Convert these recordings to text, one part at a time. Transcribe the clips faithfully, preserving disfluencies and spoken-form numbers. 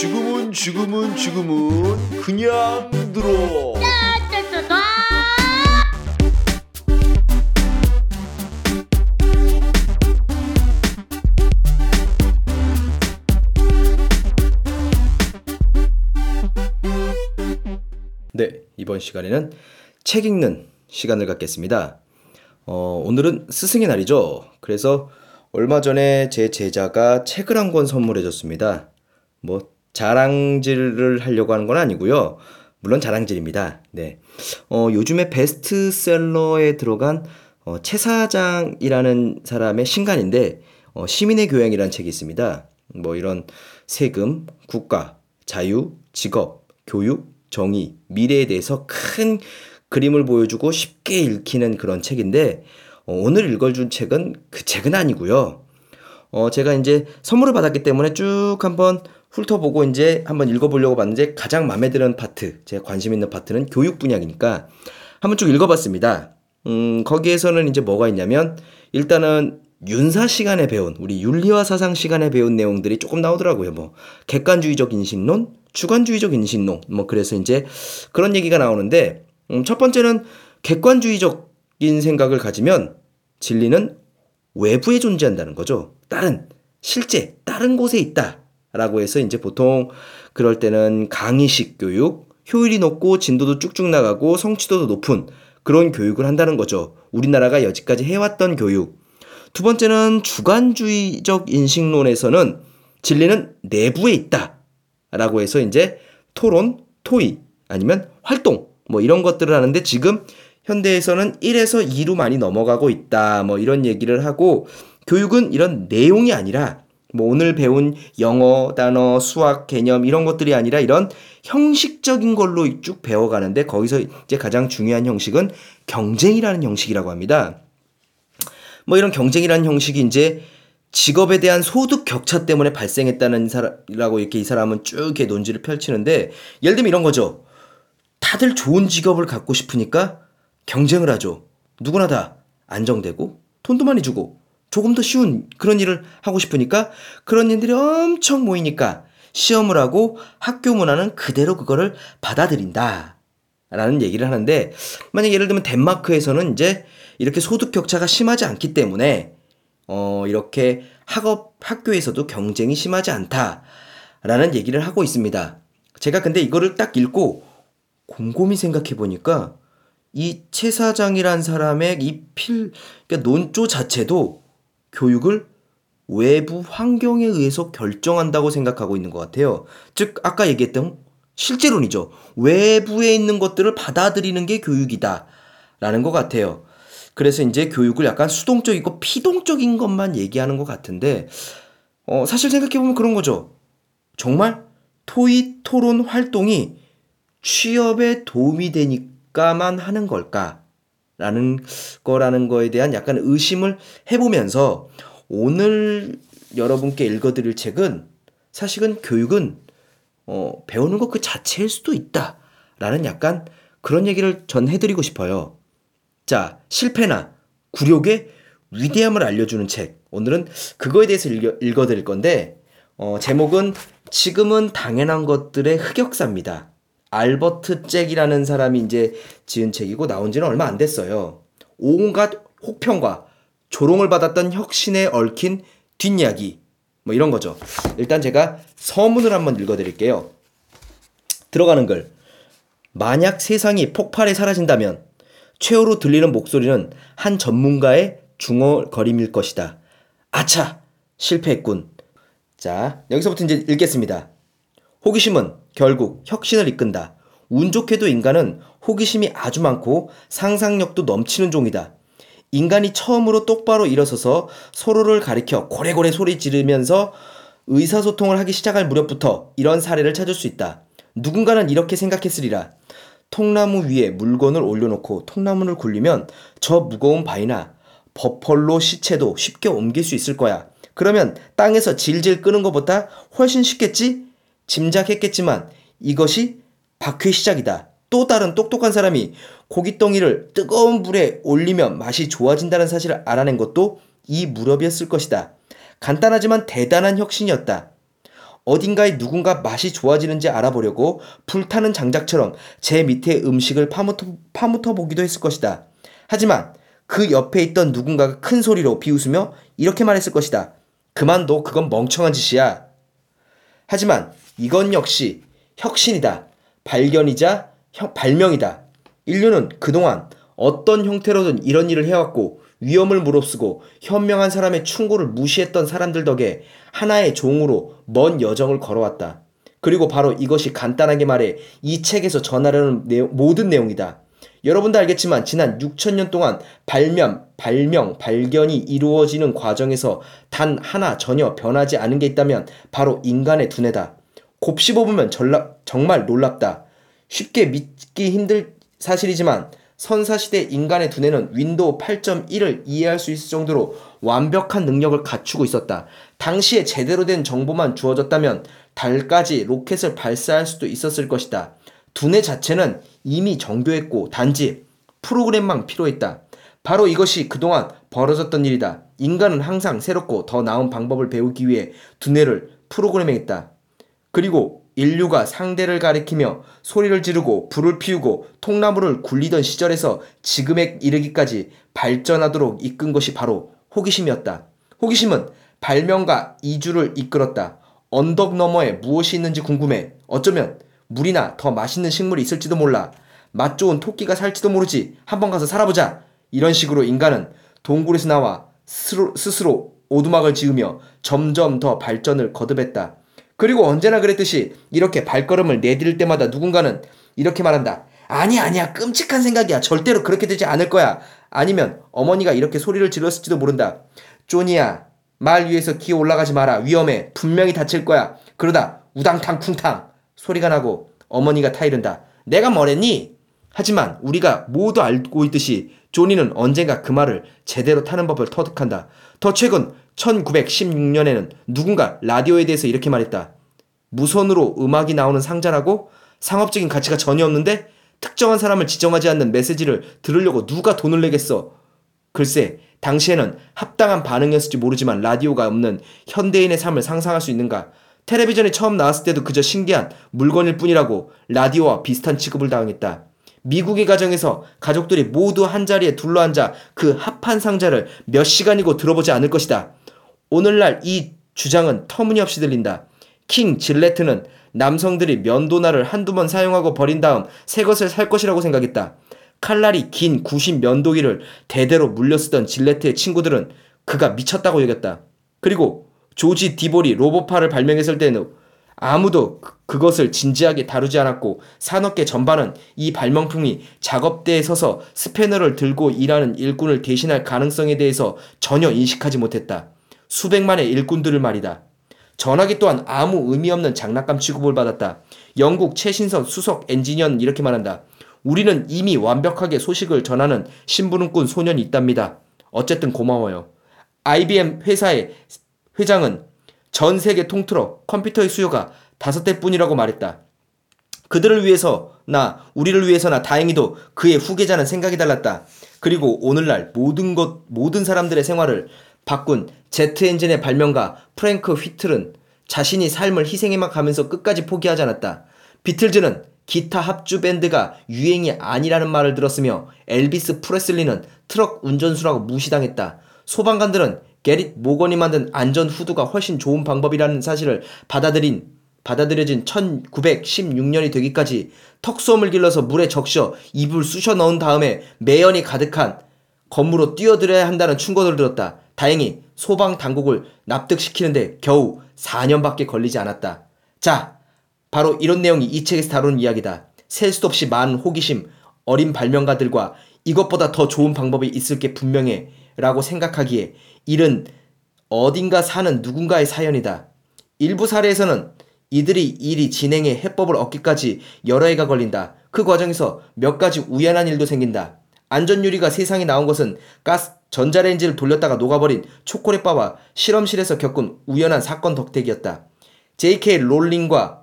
지금은 지금은 지금은 그냥 들어. 네, 이번 시간에는 책 읽는 시간을 갖겠습니다. 어, 오늘은 스승의 날이죠. 그래서 얼마 전에 제 제자가 책을 한 권 선물해 줬습니다. 뭐 자랑질을 하려고 하는 건 아니고요. 물론 자랑질입니다. 네, 어, 요즘에 베스트셀러에 들어간 어, 최사장이라는 사람의 신간인데 어, 시민의 교양이라는 책이 있습니다. 뭐 이런 세금, 국가, 자유, 직업, 교육, 정의, 미래에 대해서 큰 그림을 보여주고 쉽게 읽히는 그런 책인데 어, 오늘 읽어준 책은 그 책은 아니고요. 어, 제가 이제 선물을 받았기 때문에 쭉 한번 훑어보고 이제 한번 읽어보려고 봤는데 가장 마음에 드는 파트, 제가 관심 있는 파트는 교육 분야니까 한번 쭉 읽어봤습니다. 음, 거기에서는 이제 뭐가 있냐면 일단은 윤사 시간에 배운 우리 윤리와 사상 시간에 배운 내용들이 조금 나오더라고요. 뭐 객관주의적 인식론, 주관주의적 인식론, 뭐 그래서 이제 그런 얘기가 나오는데 음, 첫 번째는 객관주의적인 생각을 가지면 진리는 외부에 존재한다는 거죠. 다른 실제 다른 곳에 있다. 라고 해서 이제 보통 그럴 때는 강의식 교육, 효율이 높고 진도도 쭉쭉 나가고 성취도도 높은 그런 교육을 한다는 거죠. 우리나라가 여지까지 해왔던 교육. 두 번째는 주관주의적 인식론에서는 진리는 내부에 있다. 라고 해서 이제 토론, 토의 아니면 활동 뭐 이런 것들을 하는데 지금 현대에서는 일에서 이로 많이 넘어가고 있다. 뭐 이런 얘기를 하고 교육은 이런 내용이 아니라 뭐 오늘 배운 영어, 단어, 수학, 개념 이런 것들이 아니라 이런 형식적인 걸로 쭉 배워가는데 거기서 이제 가장 중요한 형식은 경쟁이라는 형식이라고 합니다. 뭐 이런 경쟁이라는 형식이 이제 직업에 대한 소득 격차 때문에 발생했다는 사람이라고 이렇게 이 사람은 쭉 이렇게 논지를 펼치는데 예를 들면 이런 거죠. 다들 좋은 직업을 갖고 싶으니까 경쟁을 하죠. 누구나 다 안정되고 돈도 많이 주고 조금 더 쉬운 그런 일을 하고 싶으니까 그런 일들이 엄청 모이니까 시험을 하고 학교 문화는 그대로 그거를 받아들인다 라는 얘기를 하는데 만약 예를 들면 덴마크에서는 이제 이렇게 소득 격차가 심하지 않기 때문에 어 이렇게 학업 학교에서도 경쟁이 심하지 않다라는 얘기를 하고 있습니다. 제가 근데 이거를 딱 읽고 곰곰이 생각해 보니까 이 최 사장이란 사람의 이 필 그러니까 논조 자체도 교육을 외부 환경에 의해서 결정한다고 생각하고 있는 것 같아요. 즉 아까 얘기했던 실제론이죠. 외부에 있는 것들을 받아들이는 게 교육이다 라는 것 같아요. 그래서 이제 교육을 약간 수동적이고 피동적인 것만 얘기하는 것 같은데 어, 사실 생각해보면 그런 거죠. 정말 토의, 토론, 활동이 취업에 도움이 되니까만 하는 걸까? 라는 거라는 거에 대한 약간 의심을 해보면서 오늘 여러분께 읽어드릴 책은 사실은 교육은 어, 배우는 것 그 자체일 수도 있다 라는 약간 그런 얘기를 전해드리고 싶어요. 자, 실패나 굴욕의 위대함을 알려주는 책 오늘은 그거에 대해서 읽어, 읽어드릴 건데 어, 제목은 지금은 당연한 것들의 흑역사입니다. 알버트 잭이라는 사람이 이제 지은 책이고 나온 지는 얼마 안 됐어요. 온갖 혹평과 조롱을 받았던 혁신에 얽힌 뒷이야기 뭐 이런 거죠. 일단 제가 서문을 한번 읽어드릴게요. 들어가는 글. 만약 세상이 폭발해 사라진다면 최후로 들리는 목소리는 한 전문가의 중얼거림일 것이다. 아차! 실패했군. 자, 여기서부터 이제 읽겠습니다. 호기심은 결국 혁신을 이끈다. 운 좋게도 인간은 호기심이 아주 많고 상상력도 넘치는 종이다. 인간이 처음으로 똑바로 일어서서 서로를 가리켜 고래고래 소리 지르면서 의사소통을 하기 시작할 무렵부터 이런 사례를 찾을 수 있다. 누군가는 이렇게 생각했으리라. 통나무 위에 물건을 올려놓고 통나무를 굴리면 저 무거운 바위나 버펄로 시체도 쉽게 옮길 수 있을 거야. 그러면 땅에서 질질 끄는 것보다 훨씬 쉽겠지? 짐작했겠지만 이것이 박해의 시작이다. 또 다른 똑똑한 사람이 고깃덩이를 뜨거운 물에 올리면 맛이 좋아진다는 사실을 알아낸 것도 이 무렵이었을 것이다. 간단하지만 대단한 혁신이었다. 어딘가에 누군가 맛이 좋아지는지 알아보려고 불타는 장작처럼 제 밑에 음식을 파묻어, 파묻어 보기도 했을 것이다. 하지만 그 옆에 있던 누군가가 큰 소리로 비웃으며 이렇게 말했을 것이다. 그만둬, 그건 멍청한 짓이야. 하지만 이건 역시 혁신이다. 발견이자 혁, 발명이다. 인류는 그동안 어떤 형태로든 이런 일을 해왔고 위험을 무릅쓰고 현명한 사람의 충고를 무시했던 사람들 덕에 하나의 종으로 먼 여정을 걸어왔다. 그리고 바로 이것이 간단하게 말해 이 책에서 전하려는 내용, 모든 내용이다. 여러분도 알겠지만 지난 육천 년 동안 발명, 발명, 발견이 이루어지는 과정에서 단 하나 전혀 변하지 않은 게 있다면 바로 인간의 두뇌다. 곱씹어 보면 정말 놀랍다. 쉽게 믿기 힘들 사실이지만 선사시대 인간의 두뇌는 윈도우 팔 점 일을 이해할 수 있을 정도로 완벽한 능력을 갖추고 있었다. 당시에 제대로 된 정보만 주어졌다면 달까지 로켓을 발사할 수도 있었을 것이다. 두뇌 자체는 이미 정교했고 단지 프로그램만 필요했다. 바로 이것이 그동안 벌어졌던 일이다. 인간은 항상 새롭고 더 나은 방법을 배우기 위해 두뇌를 프로그램했다. 그리고 인류가 상대를 가리키며 소리를 지르고 불을 피우고 통나무를 굴리던 시절에서 지금에 이르기까지 발전하도록 이끈 것이 바로 호기심이었다. 호기심은 발명과 이주를 이끌었다. 언덕 너머에 무엇이 있는지 궁금해. 어쩌면 물이나 더 맛있는 식물이 있을지도 몰라. 맛 좋은 토끼가 살지도 모르지. 한번 가서 살아보자. 이런 식으로 인간은 동굴에서 나와 스스로, 스스로 오두막을 지으며 점점 더 발전을 거듭했다. 그리고 언제나 그랬듯이 이렇게 발걸음을 내디딜 때마다 누군가는 이렇게 말한다. 아니 아니야, 끔찍한 생각이야. 절대로 그렇게 되지 않을 거야. 아니면 어머니가 이렇게 소리를 질렀을지도 모른다. 쪼니야, 말 위에서 기어 올라가지 마라. 위험해. 분명히 다칠 거야. 그러다 우당탕 쿵탕 소리가 나고 어머니가 타이른다. 내가 뭐랬니? 하지만 우리가 모두 알고 있듯이 조니는 언젠가 그 말을 제대로 타는 법을 터득한다. 더 최근 천구백십육 년에는 누군가 라디오에 대해서 이렇게 말했다. 무선으로 음악이 나오는 상자라고? 상업적인 가치가 전혀 없는데? 특정한 사람을 지정하지 않는 메시지를 들으려고 누가 돈을 내겠어? 글쎄, 당시에는 합당한 반응이었을지 모르지만 라디오가 없는 현대인의 삶을 상상할 수 있는가? 텔레비전이 처음 나왔을 때도 그저 신기한 물건일 뿐이라고 라디오와 비슷한 취급을 당했다. 미국의 가정에서 가족들이 모두 한자리에 둘러앉아 그 합판 상자를 몇 시간이고 들어보지 않을 것이다. 오늘날 이 주장은 터무니없이 들린다. 킹 질레트는 남성들이 면도날을 한두 번 사용하고 버린 다음 새 것을 살 것이라고 생각했다. 칼날이 긴 구십 면도기를 대대로 물려쓰던 질레트의 친구들은 그가 미쳤다고 여겼다. 그리고 조지 디볼이 로봇팔을 발명했을 때는 아무도 그것을 진지하게 다루지 않았고 산업계 전반은 이 발명품이 작업대에 서서 스패너를 들고 일하는 일꾼을 대신할 가능성에 대해서 전혀 인식하지 못했다. 수백만의 일꾼들을 말이다. 전화기 또한 아무 의미 없는 장난감 취급을 받았다. 영국 최신선 수석 엔지니어는 이렇게 말한다. 우리는 이미 완벽하게 소식을 전하는 심부름꾼 소년이 있답니다. 어쨌든 고마워요. 아이비엠 회사의 회장은 전 세계 통틀어 컴퓨터의 수요가 다섯 대뿐이라고 말했다. 그들을 위해서나 우리를 위해서나 다행히도 그의 후계자는 생각이 달랐다. 그리고 오늘날 모든 것 모든 사람들의 생활을 바꾼 제트 엔진의 발명가 프랭크 휘틀은 자신이 삶을 희생해만 가면서 끝까지 포기하지 않았다. 비틀즈는 기타 합주 밴드가 유행이 아니라는 말을 들었으며 엘비스 프레슬리는 트럭 운전수라고 무시당했다. 소방관들은 게릿 모건이 만든 안전 후드가 훨씬 좋은 방법이라는 사실을 받아들인, 받아들여진 천구백십육 년이 되기까지 턱수염을 길러서 물에 적셔 입을 쑤셔 넣은 다음에 매연이 가득한 건물로 뛰어들어야 한다는 충고를 들었다. 다행히 소방 당국을 납득시키는데 겨우 사 년밖에 걸리지 않았다. 자, 바로 이런 내용이 이 책에서 다루는 이야기다. 셀 수도 없이 많은 호기심, 어린 발명가들과 이것보다 더 좋은 방법이 있을 게 분명해 라고 생각하기에 일은 어딘가 사는 누군가의 사연이다. 일부 사례에서는 이들이 일이 진행해 해법을 얻기까지 여러 해가 걸린다. 그 과정에서 몇 가지 우연한 일도 생긴다. 안전유리가 세상에 나온 것은 가스 전자레인지를 돌렸다가 녹아버린 초콜릿바와 실험실에서 겪은 우연한 사건 덕택이었다. 제이케이 롤링과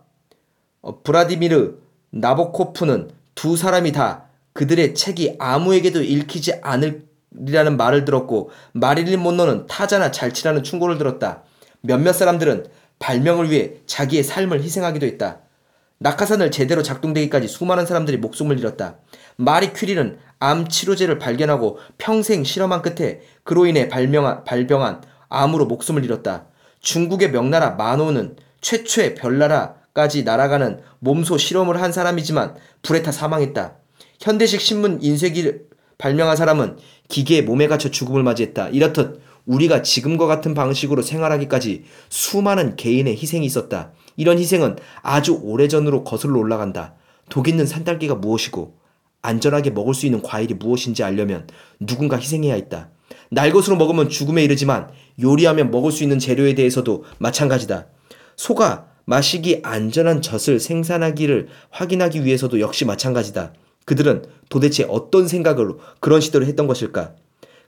브라디미르 나보코프는 두 사람이 다 그들의 책이 아무에게도 읽히지 않을 이라는 말을 들었고 마릴린 먼로는 타자나 잘 치라는 충고를 들었다. 몇몇 사람들은 발명을 위해 자기의 삶을 희생하기도 했다. 낙하산을 제대로 작동되기까지 수많은 사람들이 목숨을 잃었다. 마리 퀴리는 암 치료제를 발견하고 평생 실험한 끝에 그로 인해 발명한, 발병한 암으로 목숨을 잃었다. 중국의 명나라 만호는 최초의 별나라까지 날아가는 몸소 실험을 한 사람이지만 불에 타 사망했다. 현대식 신문 인쇄기를 발명한 사람은 기계에 몸에 갇혀 죽음을 맞이했다. 이렇듯 우리가 지금과 같은 방식으로 생활하기까지 수많은 개인의 희생이 있었다. 이런 희생은 아주 오래전으로 거슬러 올라간다. 독 있는 산딸기가 무엇이고 안전하게 먹을 수 있는 과일이 무엇인지 알려면 누군가 희생해야 했다. 날것으로 먹으면 죽음에 이르지만 요리하면 먹을 수 있는 재료에 대해서도 마찬가지다. 소가 마시기 안전한 젖을 생산하기를 확인하기 위해서도 역시 마찬가지다. 그들은 도대체 어떤 생각으로 그런 시도를 했던 것일까?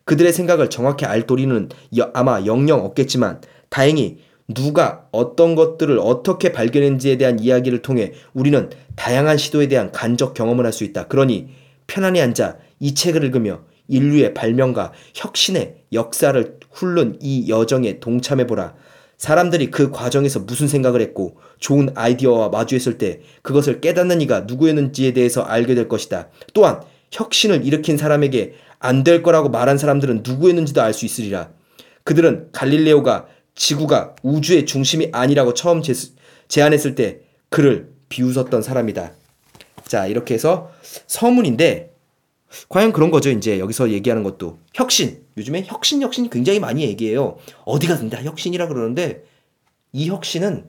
그들의 생각을 정확히 알 도리는 아마 영영 없겠지만 다행히 누가 어떤 것들을 어떻게 발견했는지에 대한 이야기를 통해 우리는 다양한 시도에 대한 간접 경험을 할 수 있다. 그러니 편안히 앉아 이 책을 읽으며 인류의 발명과 혁신의 역사를 훑는 이 여정에 동참해보라. 사람들이 그 과정에서 무슨 생각을 했고 좋은 아이디어와 마주했을 때 그것을 깨닫는 이가 누구였는지에 대해서 알게 될 것이다. 또한 혁신을 일으킨 사람에게 안 될 거라고 말한 사람들은 누구였는지도 알 수 있으리라. 그들은 갈릴레오가 지구가 우주의 중심이 아니라고 처음 제스, 제안했을 때 그를 비웃었던 사람이다. 자, 이렇게 해서 서문인데 과연 그런 거죠. 이제 여기서 얘기하는 것도 혁신, 요즘에 혁신 혁신 굉장히 많이 얘기해요. 어디 가든 다 혁신이라 그러는데 이 혁신은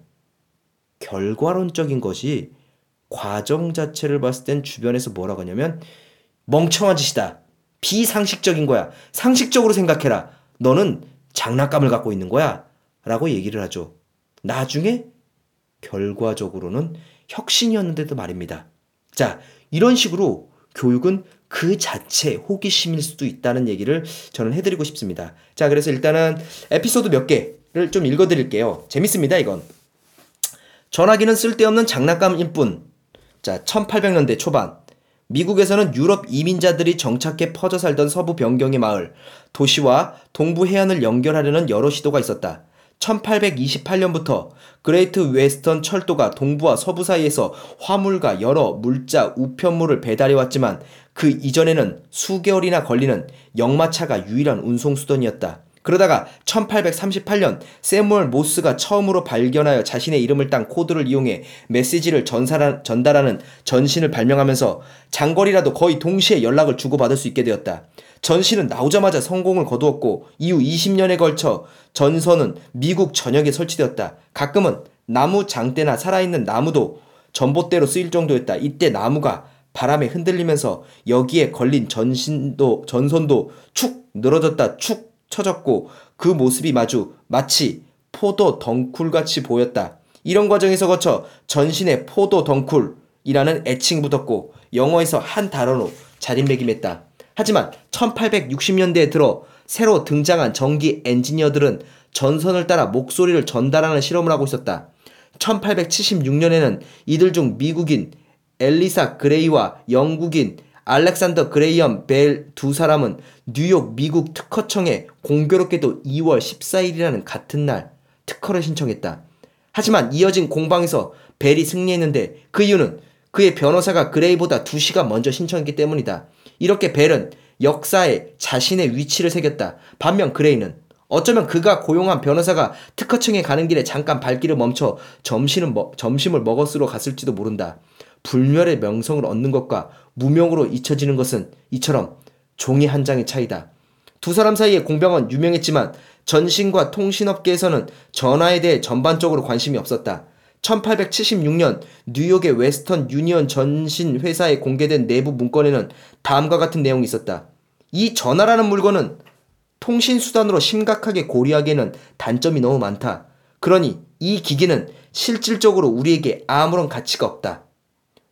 결과론적인 것이 과정 자체를 봤을 땐 주변에서 뭐라고 하냐면 멍청한 짓이다, 비상식적인 거야, 상식적으로 생각해라, 너는 장난감을 갖고 있는 거야 라고 얘기를 하죠. 나중에 결과적으로는 혁신이었는데도 말입니다. 자, 이런 식으로 교육은 그 자체 호기심일 수도 있다는 얘기를 저는 해드리고 싶습니다. 자, 그래서 일단은 에피소드 몇 개를 좀 읽어드릴게요. 재밌습니다, 이건. 전화기는 쓸데없는 장난감일 뿐. 자, 천팔백 년대 초반 미국에서는 유럽 이민자들이 정착해 퍼져 살던 서부 변경의 마을, 도시와 동부 해안을 연결하려는 여러 시도가 있었다. 천팔백이십팔 년부터 그레이트 웨스턴 철도가 동부와 서부 사이에서 화물과 여러 물자, 우편물을 배달해왔지만 그 이전에는 수개월이나 걸리는 역마차가 유일한 운송수단이었다. 그러다가 천팔백삼십팔 년 세무얼 모스가 처음으로 발견하여 자신의 이름을 딴 코드를 이용해 메시지를 전사라, 전달하는 전신을 발명하면서 장거리라도 거의 동시에 연락을 주고받을 수 있게 되었다. 전신은 나오자마자 성공을 거두었고 이후 이십 년에 걸쳐 전선은 미국 전역에 설치되었다. 가끔은 나무 장대나 살아있는 나무도 전봇대로 쓰일 정도였다. 이때 나무가 바람에 흔들리면서 여기에 걸린 전신도 전선도 축 늘어졌다 축 쳐졌고 그 모습이 마주 마치 포도 덩쿨같이 보였다. 이런 과정에서 거쳐 전신에 포도 덩쿨이라는 애칭 붙었고 영어에서 한 단어로 자리매김했다. 하지만 천팔백육십 년대에 들어 새로 등장한 전기 엔지니어들은 전선을 따라 목소리를 전달하는 실험을 하고 있었다. 천팔백칠십육 년에는 이들 중 미국인 엘리사 그레이와 영국인 알렉산더 그레이엄 벨 두 사람은 뉴욕 미국 특허청에 공교롭게도 이월 십사일이라는 같은 날 특허를 신청했다. 하지만 이어진 공방에서 벨이 승리했는데 그 이유는 그의 변호사가 그레이보다 두 시간 먼저 신청했기 때문이다. 이렇게 벨은 역사에 자신의 위치를 새겼다. 반면 그레이는 어쩌면 그가 고용한 변호사가 특허청에 가는 길에 잠깐 발길을 멈춰 점심을, 먹, 점심을 먹었으러 갔을지도 모른다. 불멸의 명성을 얻는 것과 무명으로 잊혀지는 것은 이처럼 종이 한 장의 차이다. 두 사람 사이의 공방은 유명했지만 전신과 통신업계에서는 전화에 대해 전반적으로 관심이 없었다. 천팔백칠십육 년 뉴욕의 웨스턴 유니언 전신 회사에 공개된 내부 문건에는 다음과 같은 내용이 있었다. 이 전화라는 물건은 통신수단으로 심각하게 고려하기에는 단점이 너무 많다. 그러니 이 기기는 실질적으로 우리에게 아무런 가치가 없다.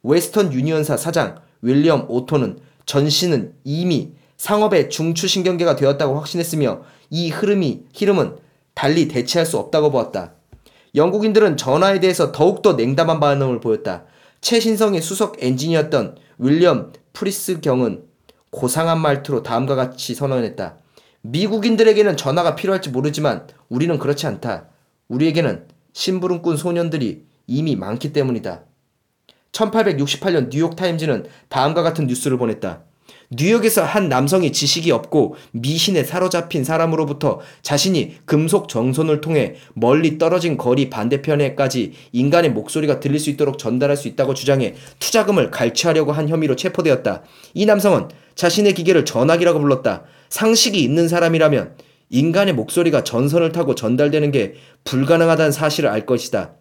웨스턴 유니언사 사장 윌리엄 오토는 전신은 이미 상업의 중추신경계가 되었다고 확신했으며 이 흐름이, 흐름은 달리 대체할 수 없다고 보았다. 영국인들은 전화에 대해서 더욱더 냉담한 반응을 보였다. 최신성의 수석 엔지니어였던 윌리엄 프리스 경은 고상한 말투로 다음과 같이 선언했다. 미국인들에게는 전화가 필요할지 모르지만 우리는 그렇지 않다. 우리에게는 심부름꾼 소년들이 이미 많기 때문이다. 천팔백육십팔 년 뉴욕타임즈는 다음과 같은 뉴스를 보냈다. 뉴욕에서 한 남성이 지식이 없고 미신에 사로잡힌 사람으로부터 자신이 금속 정선을 통해 멀리 떨어진 거리 반대편에까지 인간의 목소리가 들릴 수 있도록 전달할 수 있다고 주장해 투자금을 갈취하려고 한 혐의로 체포되었다. 이 남성은 자신의 기계를 전화기라고 불렀다. 상식이 있는 사람이라면 인간의 목소리가 전선을 타고 전달되는 게 불가능하다는 사실을 알 것이다.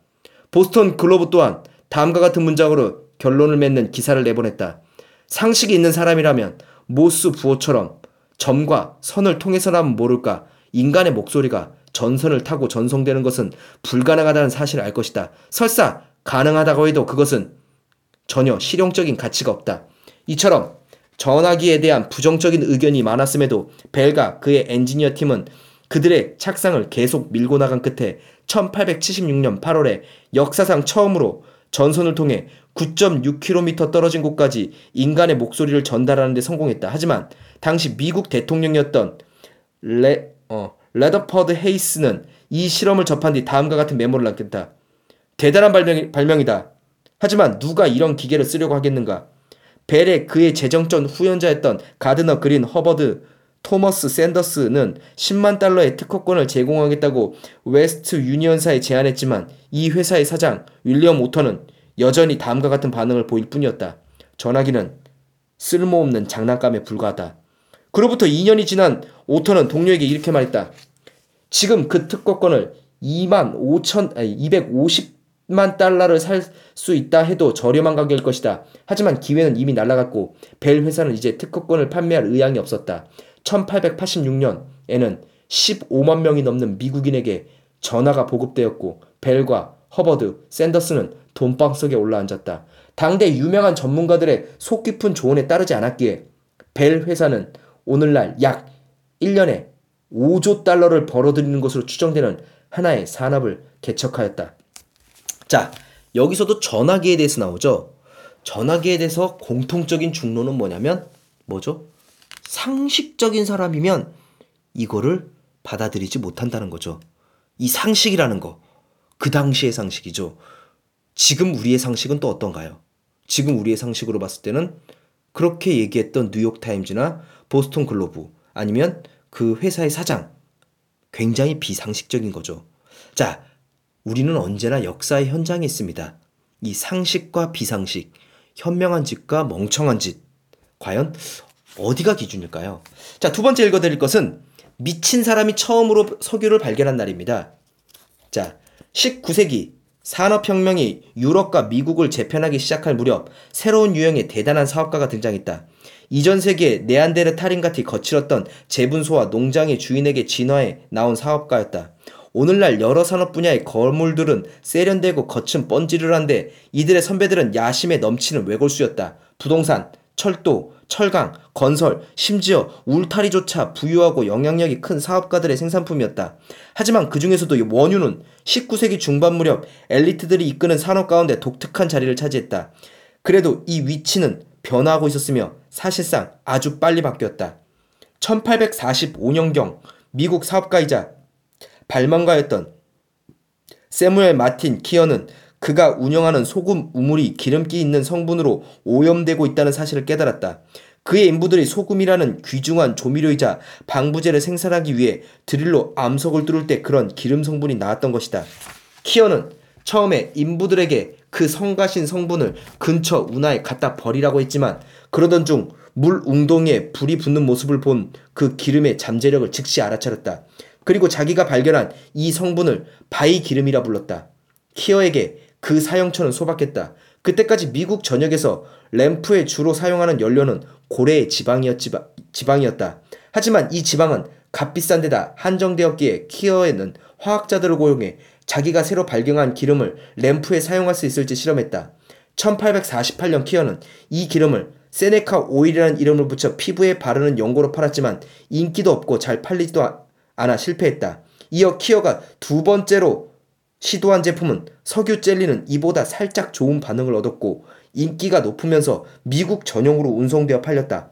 보스턴 글로브 또한 다음과 같은 문장으로 결론을 맺는 기사를 내보냈다. 상식이 있는 사람이라면 모스 부호처럼 점과 선을 통해서라면 모를까 인간의 목소리가 전선을 타고 전송되는 것은 불가능하다는 사실을 알 것이다. 설사 가능하다고 해도 그것은 전혀 실용적인 가치가 없다. 이처럼 전화기에 대한 부정적인 의견이 많았음에도 벨과 그의 엔지니어 팀은 그들의 착상을 계속 밀고 나간 끝에 천팔백칠십육 년 팔월에 역사상 처음으로 전선을 통해 구 점 육 킬로미터 떨어진 곳까지 인간의 목소리를 전달하는 데 성공했다. 하지만 당시 미국 대통령이었던 레, 어, 레더퍼드 헤이스는 이 실험을 접한 뒤 다음과 같은 메모를 남겼다. 대단한 발명, 발명이다. 하지만 누가 이런 기계를 쓰려고 하겠는가? 벨의 그의 재정전 후연자였던 가드너 그린 허버드 토머스 샌더스는 십만 달러의 특허권을 제공하겠다고 웨스트 유니언사에 제안했지만 이 회사의 사장 윌리엄 오터는 여전히 다음과 같은 반응을 보일 뿐이었다. 전화기는 쓸모없는 장난감에 불과하다. 그로부터 이 년이 지난 오터는 동료에게 이렇게 말했다. 지금 그 특허권을 이만 오천, 아니, 이백오십만 달러를 살 수 있다 해도 저렴한 가격일 것이다. 하지만 기회는 이미 날아갔고 벨 회사는 이제 특허권을 판매할 의향이 없었다. 천팔백팔십육 년에는 십오만 명이 넘는 미국인에게 전화가 보급되었고 벨과 허버드, 샌더스는 돈방석에 올라앉았다. 당대 유명한 전문가들의 속 깊은 조언에 따르지 않았기에 벨 회사는 오늘날 약 일 년에 오조 달러를 벌어들이는 것으로 추정되는 하나의 산업을 개척하였다. 자, 여기서도 전화기에 대해서 나오죠. 전화기에 대해서 공통적인 중론은 뭐냐면 뭐죠? 상식적인 사람이면 이거를 받아들이지 못한다는 거죠. 이 상식이라는 거, 그 당시의 상식이죠. 지금 우리의 상식은 또 어떤가요? 지금 우리의 상식으로 봤을 때는 그렇게 얘기했던 뉴욕타임즈나 보스턴 글로브 아니면 그 회사의 사장, 굉장히 비상식적인 거죠. 자, 우리는 언제나 역사의 현장에 있습니다. 이 상식과 비상식, 현명한 짓과 멍청한 짓, 과연 어디가 기준일까요? 자, 두 번째 읽어드릴 것은 미친 사람이 처음으로 석유를 발견한 날입니다. 자, 십구 세기 산업혁명이 유럽과 미국을 재편하기 시작할 무렵 새로운 유형의 대단한 사업가가 등장했다. 이전 세기에 네안데르탈인같이 거칠었던 재분소와 농장의 주인에게 진화해 나온 사업가였다. 오늘날 여러 산업 분야의 거물들은 세련되고 거친 뻔질을 한데 이들의 선배들은 야심에 넘치는 외골수였다. 부동산, 철도, 철강, 건설, 심지어 울타리조차 부유하고 영향력이 큰 사업가들의 생산품이었다. 하지만 그 중에서도 원유는 십구 세기 중반 무렵 엘리트들이 이끄는 산업 가운데 독특한 자리를 차지했다. 그래도 이 위치는 변화하고 있었으며 사실상 아주 빨리 바뀌었다. 천팔백사십오 년경 미국 사업가이자 발명가였던 세무엘 마틴 키어는 그가 운영하는 소금 우물이 기름기 있는 성분으로 오염되고 있다는 사실을 깨달았다. 그의 인부들이 소금이라는 귀중한 조미료이자 방부제를 생산하기 위해 드릴로 암석을 뚫을 때 그런 기름 성분이 나왔던 것이다. 키어는 처음에 인부들에게 그 성가신 성분을 근처 운하에 갖다 버리라고 했지만 그러던 중 물 웅덩이에 불이 붙는 모습을 본 그 기름의 잠재력을 즉시 알아차렸다. 그리고 자기가 발견한 이 성분을 바이 기름이라 불렀다. 키어에게 그 사형처는 소박했다. 그때까지 미국 전역에서 램프에 주로 사용하는 연료는 고래의 지방이었지바, 지방이었다. 하지만 이 지방은 값비싼 데다 한정되었기에 키어에는 화학자들을 고용해 자기가 새로 발견한 기름을 램프에 사용할 수 있을지 실험했다. 천팔백사십팔 년 키어는 이 기름을 세네카 오일이라는 이름을 붙여 피부에 바르는 연고로 팔았지만 인기도 없고 잘 팔리지도 않아 실패했다. 이어 키어가 두 번째로 시도한 제품은 석유 젤리는 이보다 살짝 좋은 반응을 얻었고 인기가 높으면서 미국 전용으로 운송되어 팔렸다.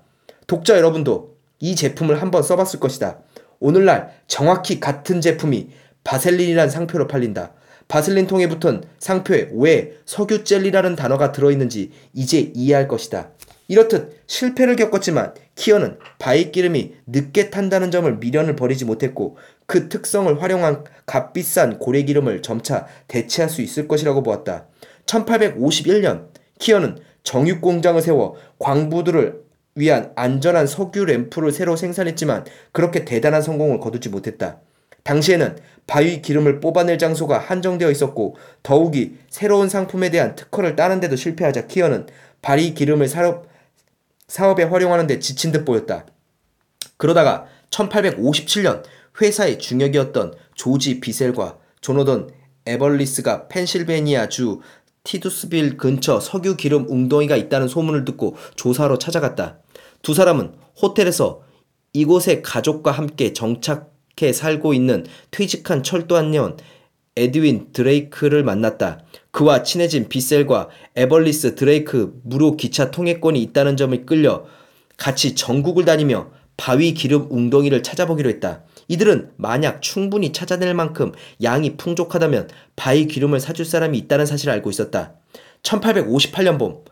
독자 여러분도 이 제품을 한번 써봤을 것이다. 오늘날 정확히 같은 제품이 바셀린이란 상표로 팔린다. 바슬린 통에 붙은 상표에 왜 석유 젤리라는 단어가 들어있는지 이제 이해할 것이다. 이렇듯 실패를 겪었지만 키어는 바위 기름이 늦게 탄다는 점을 미련을 버리지 못했고 그 특성을 활용한 값비싼 고래기름을 점차 대체할 수 있을 것이라고 보았다. 천팔백오십일 년 키어는 정육공장을 세워 광부들을 위한 안전한 석유 램프를 새로 생산했지만 그렇게 대단한 성공을 거두지 못했다. 당시에는 바위 기름을 뽑아낼 장소가 한정되어 있었고 더욱이 새로운 상품에 대한 특허를 따는데도 실패하자 키어는 바위 기름을 사업, 사업에 활용하는 데 지친 듯 보였다. 그러다가 천팔백오십칠 년 회사의 중역이었던 조지 비셀과 조너던 에벌리스가 펜실베니아주 티두스빌 근처 석유기름 웅덩이가 있다는 소문을 듣고 조사하러 찾아갔다. 두 사람은 호텔에서 이곳의 가족과 함께 정착해 살고 있는 퇴직한 철도안내원 에드윈 드레이크를 만났다. 그와 친해진 비셀과 에벌리스 드레이크 무료 기차 통행권이 있다는 점을 끌려 같이 전국을 다니며 바위 기름 웅덩이를 찾아보기로 했다. 이들은 만약 충분히 찾아낼 만큼 양이 풍족하다면 바위 기름을 사줄 사람이 있다는 사실을 알고 있었다. 천팔백오십팔 년 봄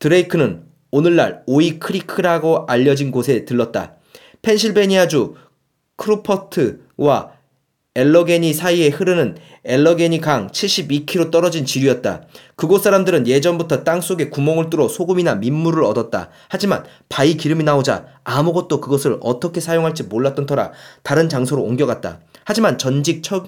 드레이크는 오늘날 오이크리크라고 알려진 곳에 들렀다. 펜실베니아주 크루퍼트와 엘러게니 사이에 흐르는 엘러게니 강 칠십이 킬로미터 떨어진 지류였다. 그곳 사람들은 예전부터 땅속에 구멍을 뚫어 소금이나 민물을 얻었다. 하지만 바위 기름이 나오자 아무것도 그것을 어떻게 사용할지 몰랐던 터라 다른 장소로 옮겨갔다. 하지만 전직 철,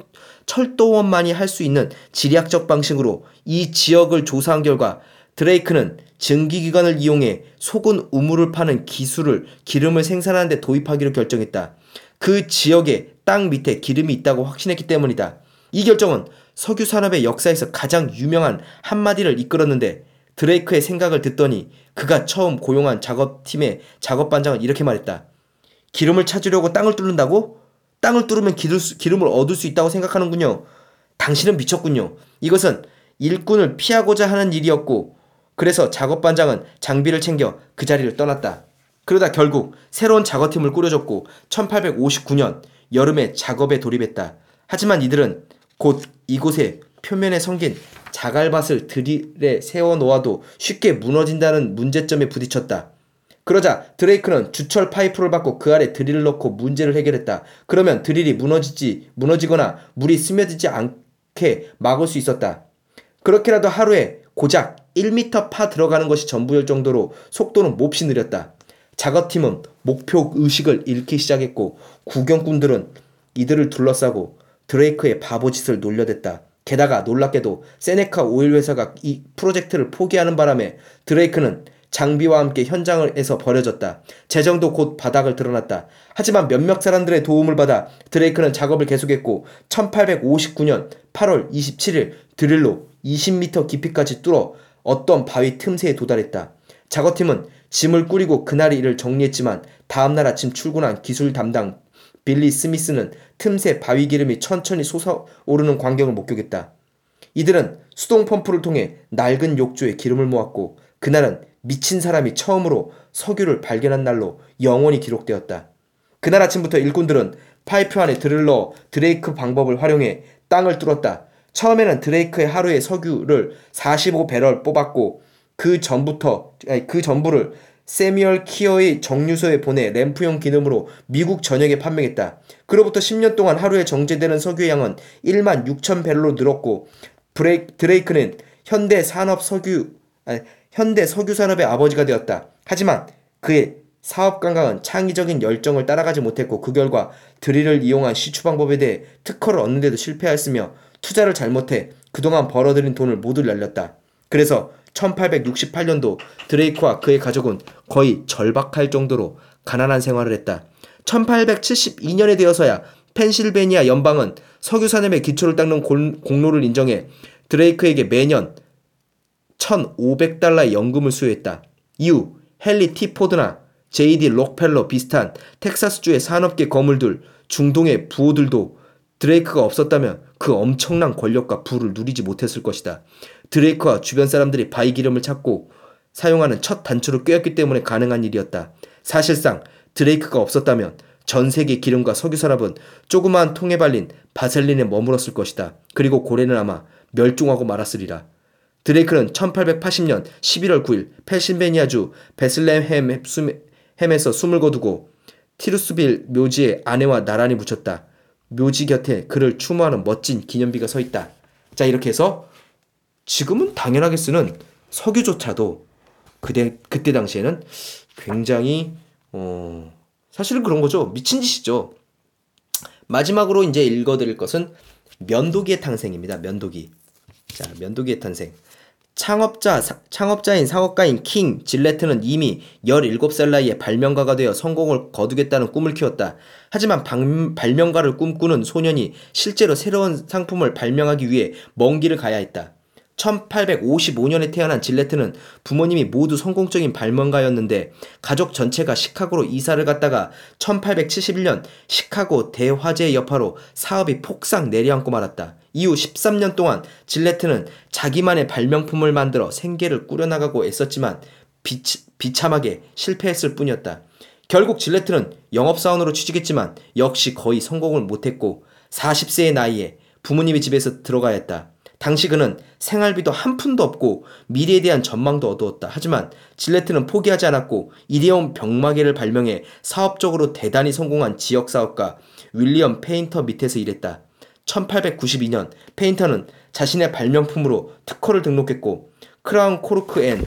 철도원만이 할 수 있는 지리학적 방식으로 이 지역을 조사한 결과 드레이크는 증기기관을 이용해 소금 우물을 파는 기술을 기름을 생산하는 데 도입하기로 결정했다. 그 지역에 땅 밑에 기름이 있다고 확신했기 때문이다. 이 결정은 석유산업의 역사에서 가장 유명한 한마디를 이끌었는데 드레이크의 생각을 듣더니 그가 처음 고용한 작업팀의 작업반장은 이렇게 말했다. 기름을 찾으려고 땅을 뚫는다고? 땅을 뚫으면 기름을 얻을 수 있다고 생각하는군요. 당신은 미쳤군요. 이것은 일꾼을 피하고자 하는 일이었고 그래서 작업반장은 장비를 챙겨 그 자리를 떠났다. 그러다 결국 새로운 작업팀을 꾸려줬고 천팔백오십구 년 여름에 작업에 돌입했다. 하지만 이들은 곧 이곳에 표면에 성긴 자갈밭을 드릴에 세워놓아도 쉽게 무너진다는 문제점에 부딪혔다. 그러자 드레이크는 주철 파이프를 받고 그 아래 드릴을 넣고 문제를 해결했다. 그러면 드릴이 무너지지, 무너지거나 물이 스며들지 않게 막을 수 있었다. 그렇게라도 하루에 고작 일 미터 파 들어가는 것이 전부일 정도로 속도는 몹시 느렸다. 작업팀은 목표 의식을 잃기 시작했고 구경꾼들은 이들을 둘러싸고 드레이크의 바보짓을 놀려댔다. 게다가 놀랍게도 세네카 오일 회사가 이 프로젝트를 포기하는 바람에 드레이크는 장비와 함께 현장에서 버려졌다. 재정도 곧 바닥을 드러났다. 하지만 몇몇 사람들의 도움을 받아 드레이크는 작업을 계속했고 천팔백오십구 년 팔월 이십칠일 드릴로 이십 미터 깊이까지 뚫어 어떤 바위 틈새에 도달했다. 작업팀은 짐을 꾸리고 그날 일을 정리했지만 다음날 아침 출근한 기술 담당 빌리 스미스는 틈새 바위 기름이 천천히 솟아오르는 광경을 목격했다. 이들은 수동 펌프를 통해 낡은 욕조에 기름을 모았고 그날은 미친 사람이 처음으로 석유를 발견한 날로 영원히 기록되었다. 그날 아침부터 일꾼들은 파이프 안에 드릴 넣어 드레이크 방법을 활용해 땅을 뚫었다. 처음에는 드레이크의 하루에 석유를 사십오 배럴 뽑았고 그 전부터, 아니, 그 전부를 세미얼 키어의 정류소에 보내 램프용 기름으로 미국 전역에 판매했다. 그로부터 십 년 동안 하루에 정제되는 석유의 양은 만 육천 배럴로 늘었고, 브레이크, 드레이크는 현대 산업 석유, 아니, 현대 석유 산업의 아버지가 되었다. 하지만 그의 사업 감각은 창의적인 열정을 따라가지 못했고, 그 결과 드릴을 이용한 시추 방법에 대해 특허를 얻는데도 실패하였으며, 투자를 잘못해 그동안 벌어들인 돈을 모두 날렸다. 그래서 천팔백육십팔 년도 드레이크와 그의 가족은 거의 절박할 정도로 가난한 생활을 했다. 천팔백칠십이 년에 되어서야 펜실베니아 연방은 석유산업의 기초를 닦는 골, 공로를 인정해 드레이크에게 매년 천오백 달러의 연금을 수여했다. 이후 헨리 티 포드나 제이 디 록펠러 비슷한 텍사스주의 산업계 거물들, 중동의 부호들도 드레이크가 없었다면 그 엄청난 권력과 부를 누리지 못했을 것이다. 드레이크와 주변 사람들이 바위 기름을 찾고 사용하는 첫 단추를 꿰었기 때문에 가능한 일이었다. 사실상 드레이크가 없었다면 전 세계 기름과 석유 산업은 조그마한 통에 발린 바셀린에 머물었을 것이다. 그리고 고래는 아마 멸종하고 말았으리라. 드레이크는 천팔백팔십 년 십일월 구일 펜실베니아주 베슬레헴에서 숨을 거두고 티루스빌 묘지에 아내와 나란히 묻혔다. 묘지 곁에 그를 추모하는 멋진 기념비가 서 있다. 자, 이렇게 해서 지금은 당연하게 쓰는 석유조차도 그때, 그때 당시에는 굉장히 어, 사실은 그런 거죠. 미친 짓이죠. 마지막으로 이제 읽어드릴 것은 면도기의 탄생입니다. 면도기. 자, 면도기의 탄생. 창업자, 사, 창업자인 상업가인 킹 질레트는 이미 열일곱 살 나이에 발명가가 되어 성공을 거두겠다는 꿈을 키웠다. 하지만 방, 발명가를 꿈꾸는 소년이 실제로 새로운 상품을 발명하기 위해 먼 길을 가야 했다. 천팔백오십오 년에 태어난 질레트는 부모님이 모두 성공적인 발명가였는데 가족 전체가 시카고로 이사를 갔다가 천팔백칠십일 년 시카고 대화재의 여파로 사업이 폭삭 내려앉고 말았다. 이후 십삼 년 동안 질레트는 자기만의 발명품을 만들어 생계를 꾸려나가고 애썼지만 비치, 비참하게 실패했을 뿐이었다. 결국 질레트는 영업사원으로 취직했지만 역시 거의 성공을 못했고 사십 세의 나이에 부모님의 집에서 들어가야 했다. 당시 그는 생활비도 한 푼도 없고 미래에 대한 전망도 어두웠다. 하지만 질레트는 포기하지 않았고 일회용 병마개를 발명해 사업적으로 대단히 성공한 지역사업가 윌리엄 페인터 밑에서 일했다. 천팔백구십이 년 페인터는 자신의 발명품으로 특허를 등록했고 크라운 코르크 앤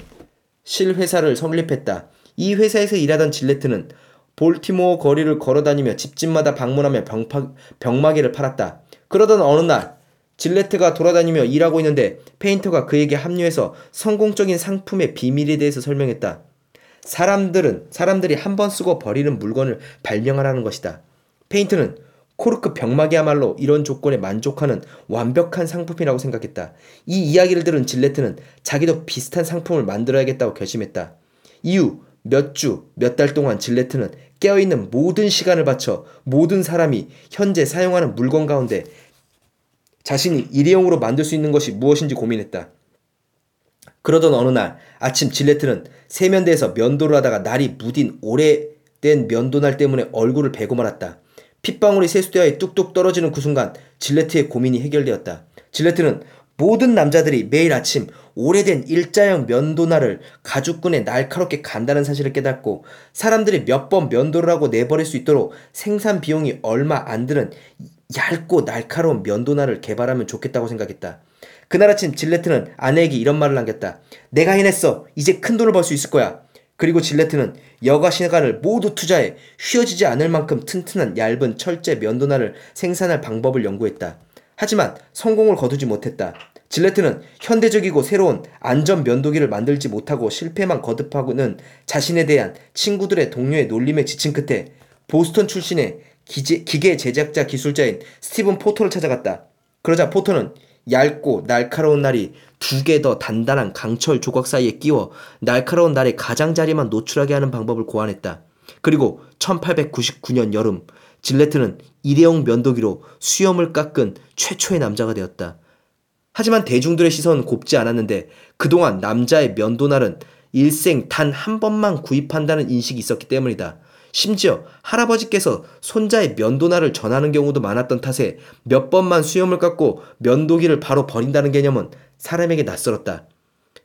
실 회사를 설립했다. 이 회사에서 일하던 질레트는 볼티모어 거리를 걸어다니며 집집마다 방문하며 병파, 병마개를 팔았다. 그러던 어느 날 질레트가 돌아다니며 일하고 있는데 페인터가 그에게 합류해서 성공적인 상품의 비밀에 대해서 설명했다. 사람들은 사람들이 한 번 쓰고 버리는 물건을 발명하라는 것이다. 페인터는 코르크 병마개야말로 이런 조건에 만족하는 완벽한 상품이라고 생각했다. 이 이야기를 들은 질레트는 자기도 비슷한 상품을 만들어야겠다고 결심했다. 이후 몇 주, 몇 달 동안 질레트는 깨어있는 모든 시간을 바쳐 모든 사람이 현재 사용하는 물건 가운데 자신이 일회용으로 만들 수 있는 것이 무엇인지 고민했다. 그러던 어느 날 아침 질레트는 세면대에서 면도를 하다가 날이 무딘 오래된 면도날 때문에 얼굴을 베고 말았다. 핏방울이 세수대야에 뚝뚝 떨어지는 그 순간 질레트의 고민이 해결되었다. 질레트는 모든 남자들이 매일 아침 오래된 일자형 면도날을 가죽끈에 날카롭게 간다는 사실을 깨닫고 사람들이 몇 번 면도를 하고 내버릴 수 있도록 생산 비용이 얼마 안 드는 얇고 날카로운 면도날을 개발하면 좋겠다고 생각했다. 그날 아침 질레트는 아내에게 이런 말을 남겼다. 내가 해냈어. 이제 큰 돈을 벌 수 있을 거야. 그리고 질레트는 여가 시간을 모두 투자해 휘어지지 않을 만큼 튼튼한 얇은 철제 면도날을 생산할 방법을 연구했다. 하지만 성공을 거두지 못했다. 질레트는 현대적이고 새로운 안전 면도기를 만들지 못하고 실패만 거듭하고는 자신에 대한 친구들의 동료의 놀림에 지친 끝에 보스턴 출신의 기재, 기계 제작자 기술자인 스티븐 포터를 찾아갔다. 그러자 포터는 얇고 날카로운 날이 두 개 더 단단한 강철 조각 사이에 끼워 날카로운 날의 가장자리만 노출하게 하는 방법을 고안했다. 그리고 천팔백구십구 년 여름 질레트는 일회용 면도기로 수염을 깎은 최초의 남자가 되었다. 하지만 대중들의 시선은 곱지 않았는데 그동안 남자의 면도날은 일생 단 한 번만 구입한다는 인식이 있었기 때문이다. 심지어 할아버지께서 손자의 면도날을 전하는 경우도 많았던 탓에 몇 번만 수염을 깎고 면도기를 바로 버린다는 개념은 사람에게 낯설었다.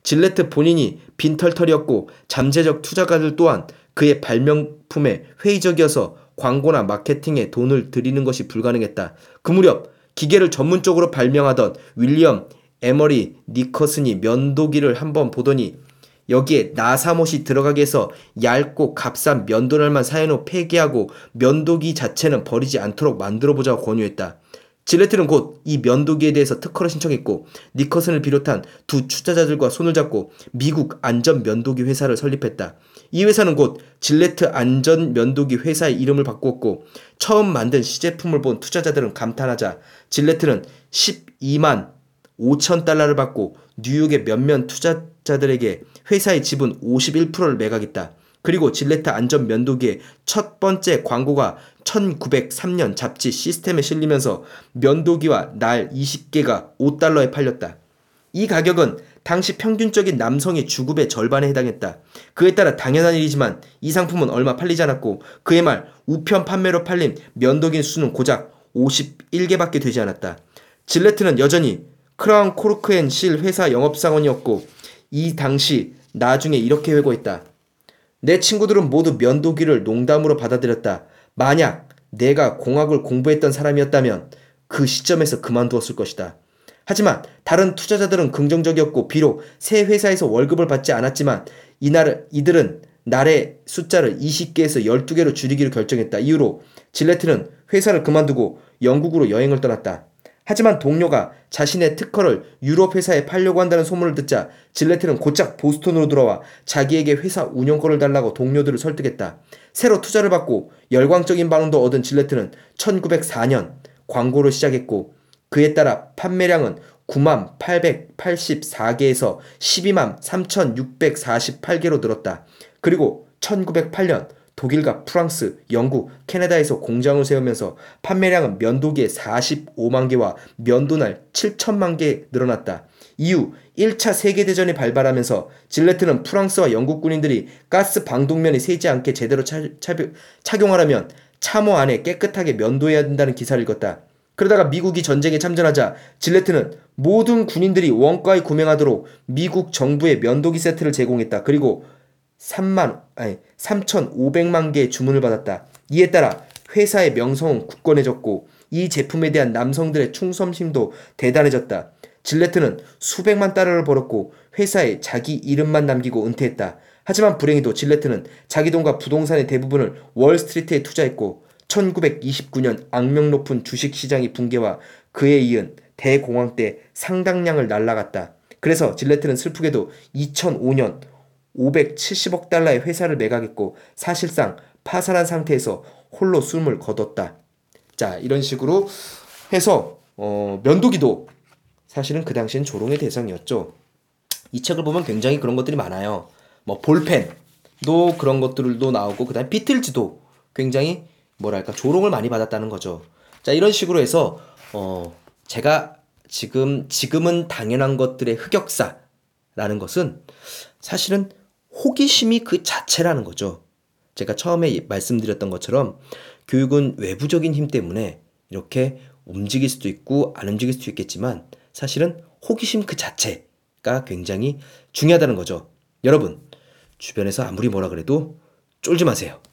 질레트 본인이 빈털털이었고 잠재적 투자가들 또한 그의 발명품에 회의적이어서 광고나 마케팅에 돈을 들이는 것이 불가능했다. 그 무렵 기계를 전문적으로 발명하던 윌리엄 에머리 니커슨이 면도기를 한번 보더니 여기에 나사못이 들어가게 해서 얇고 값싼 면도날만 사연후 폐기하고 면도기 자체는 버리지 않도록 만들어보자고 권유했다. 질레트는 곧 이 면도기에 대해서 특허를 신청했고 니커슨을 비롯한 두 투자자들과 손을 잡고 미국 안전면도기 회사를 설립했다. 이 회사는 곧 질레트 안전면도기 회사의 이름을 바꾸었고 처음 만든 시제품을 본 투자자들은 감탄하자 질레트는 십이만 오천 달러를 받고 뉴욕의 몇몇 투자자들에게 회사의 지분 오십일 퍼센트를 매각했다. 그리고 질레트 안전 면도기의 첫 번째 광고가 천구백삼 년 잡지 시스템에 실리면서 면도기와 날 이십 개가 오 달러에 팔렸다. 이 가격은 당시 평균적인 남성의 주급의 절반에 해당했다. 그에 따라 당연한 일이지만 이 상품은 얼마 팔리지 않았고 그에 말 우편 판매로 팔린 면도기 수는 고작 오십일 개밖에 되지 않았다. 질레트는 여전히 크라운 코르크 앤 실 회사 영업사원이었고 이 당시 나중에 이렇게 회고했다. 내 친구들은 모두 면도기를 농담으로 받아들였다. 만약 내가 공학을 공부했던 사람이었다면 그 시점에서 그만두었을 것이다. 하지만 다른 투자자들은 긍정적이었고 비록 새 회사에서 월급을 받지 않았지만 이날, 이들은 날의 숫자를 스무 개에서 열두 개로 줄이기로 결정했다. 이후로 질레트는 회사를 그만두고 영국으로 여행을 떠났다. 하지만 동료가 자신의 특허를 유럽 회사에 팔려고 한다는 소문을 듣자 질레트는 곧장 보스턴으로 돌아와 자기에게 회사 운영권을 달라고 동료들을 설득했다. 새로 투자를 받고 열광적인 반응도 얻은 질레트는 천구백사 년 광고를 시작했고 그에 따라 판매량은 구만 팔백팔십사 개에서 십이만 삼천육백사십팔 개로 늘었다. 그리고 천구백팔 년 독일과 프랑스, 영국, 캐나다에서 공장을 세우면서 판매량은 면도기에 사십오만 개와 면도날 칠천만 개에 늘어났다. 이후 일 차 세계대전이 발발하면서 질레트는 프랑스와 영국 군인들이 가스 방독면이 새지 않게 제대로 차, 차, 착용하려면 참호 안에 깨끗하게 면도해야 된다는 기사를 읽었다. 그러다가 미국이 전쟁에 참전하자 질레트는 모든 군인들이 원가에 구매하도록 미국 정부의 면도기 세트를 제공했다. 그리고 삼만, 아니, 삼천오백만 개의 주문을 받았다. 이에 따라 회사의 명성은 굳건해졌고 이 제품에 대한 남성들의 충성심도 대단해졌다. 질레트는 수백만 달러를 벌었고 회사에 자기 이름만 남기고 은퇴했다. 하지만 불행히도 질레트는 자기 돈과 부동산의 대부분을 월스트리트에 투자했고 천구백이십구 년 악명 높은 주식시장의 붕괴와 그에 이은 대공황 때 상당량을 날라갔다. 그래서 질레트는 슬프게도 이천오 년 오백칠십억 달러의 회사를 매각했고 사실상 파산한 상태에서 홀로 숨을 거뒀다. 자, 이런 식으로 해서 어, 면도기도 사실은 그 당시엔 조롱의 대상이었죠. 이 책을 보면 굉장히 그런 것들이 많아요. 뭐 볼펜도 그런 것들도 나오고 그 다음에 비틀즈도 굉장히 뭐랄까 조롱을 많이 받았다는 거죠. 자, 이런 식으로 해서 어, 제가 지금, 지금은 당연한 것들의 흑역사라는 것은 사실은 호기심이 그 자체라는 거죠. 제가 처음에 말씀드렸던 것처럼 교육은 외부적인 힘 때문에 이렇게 움직일 수도 있고 안 움직일 수도 있겠지만 사실은 호기심 그 자체가 굉장히 중요하다는 거죠. 여러분, 주변에서 아무리 뭐라 그래도 쫄지 마세요.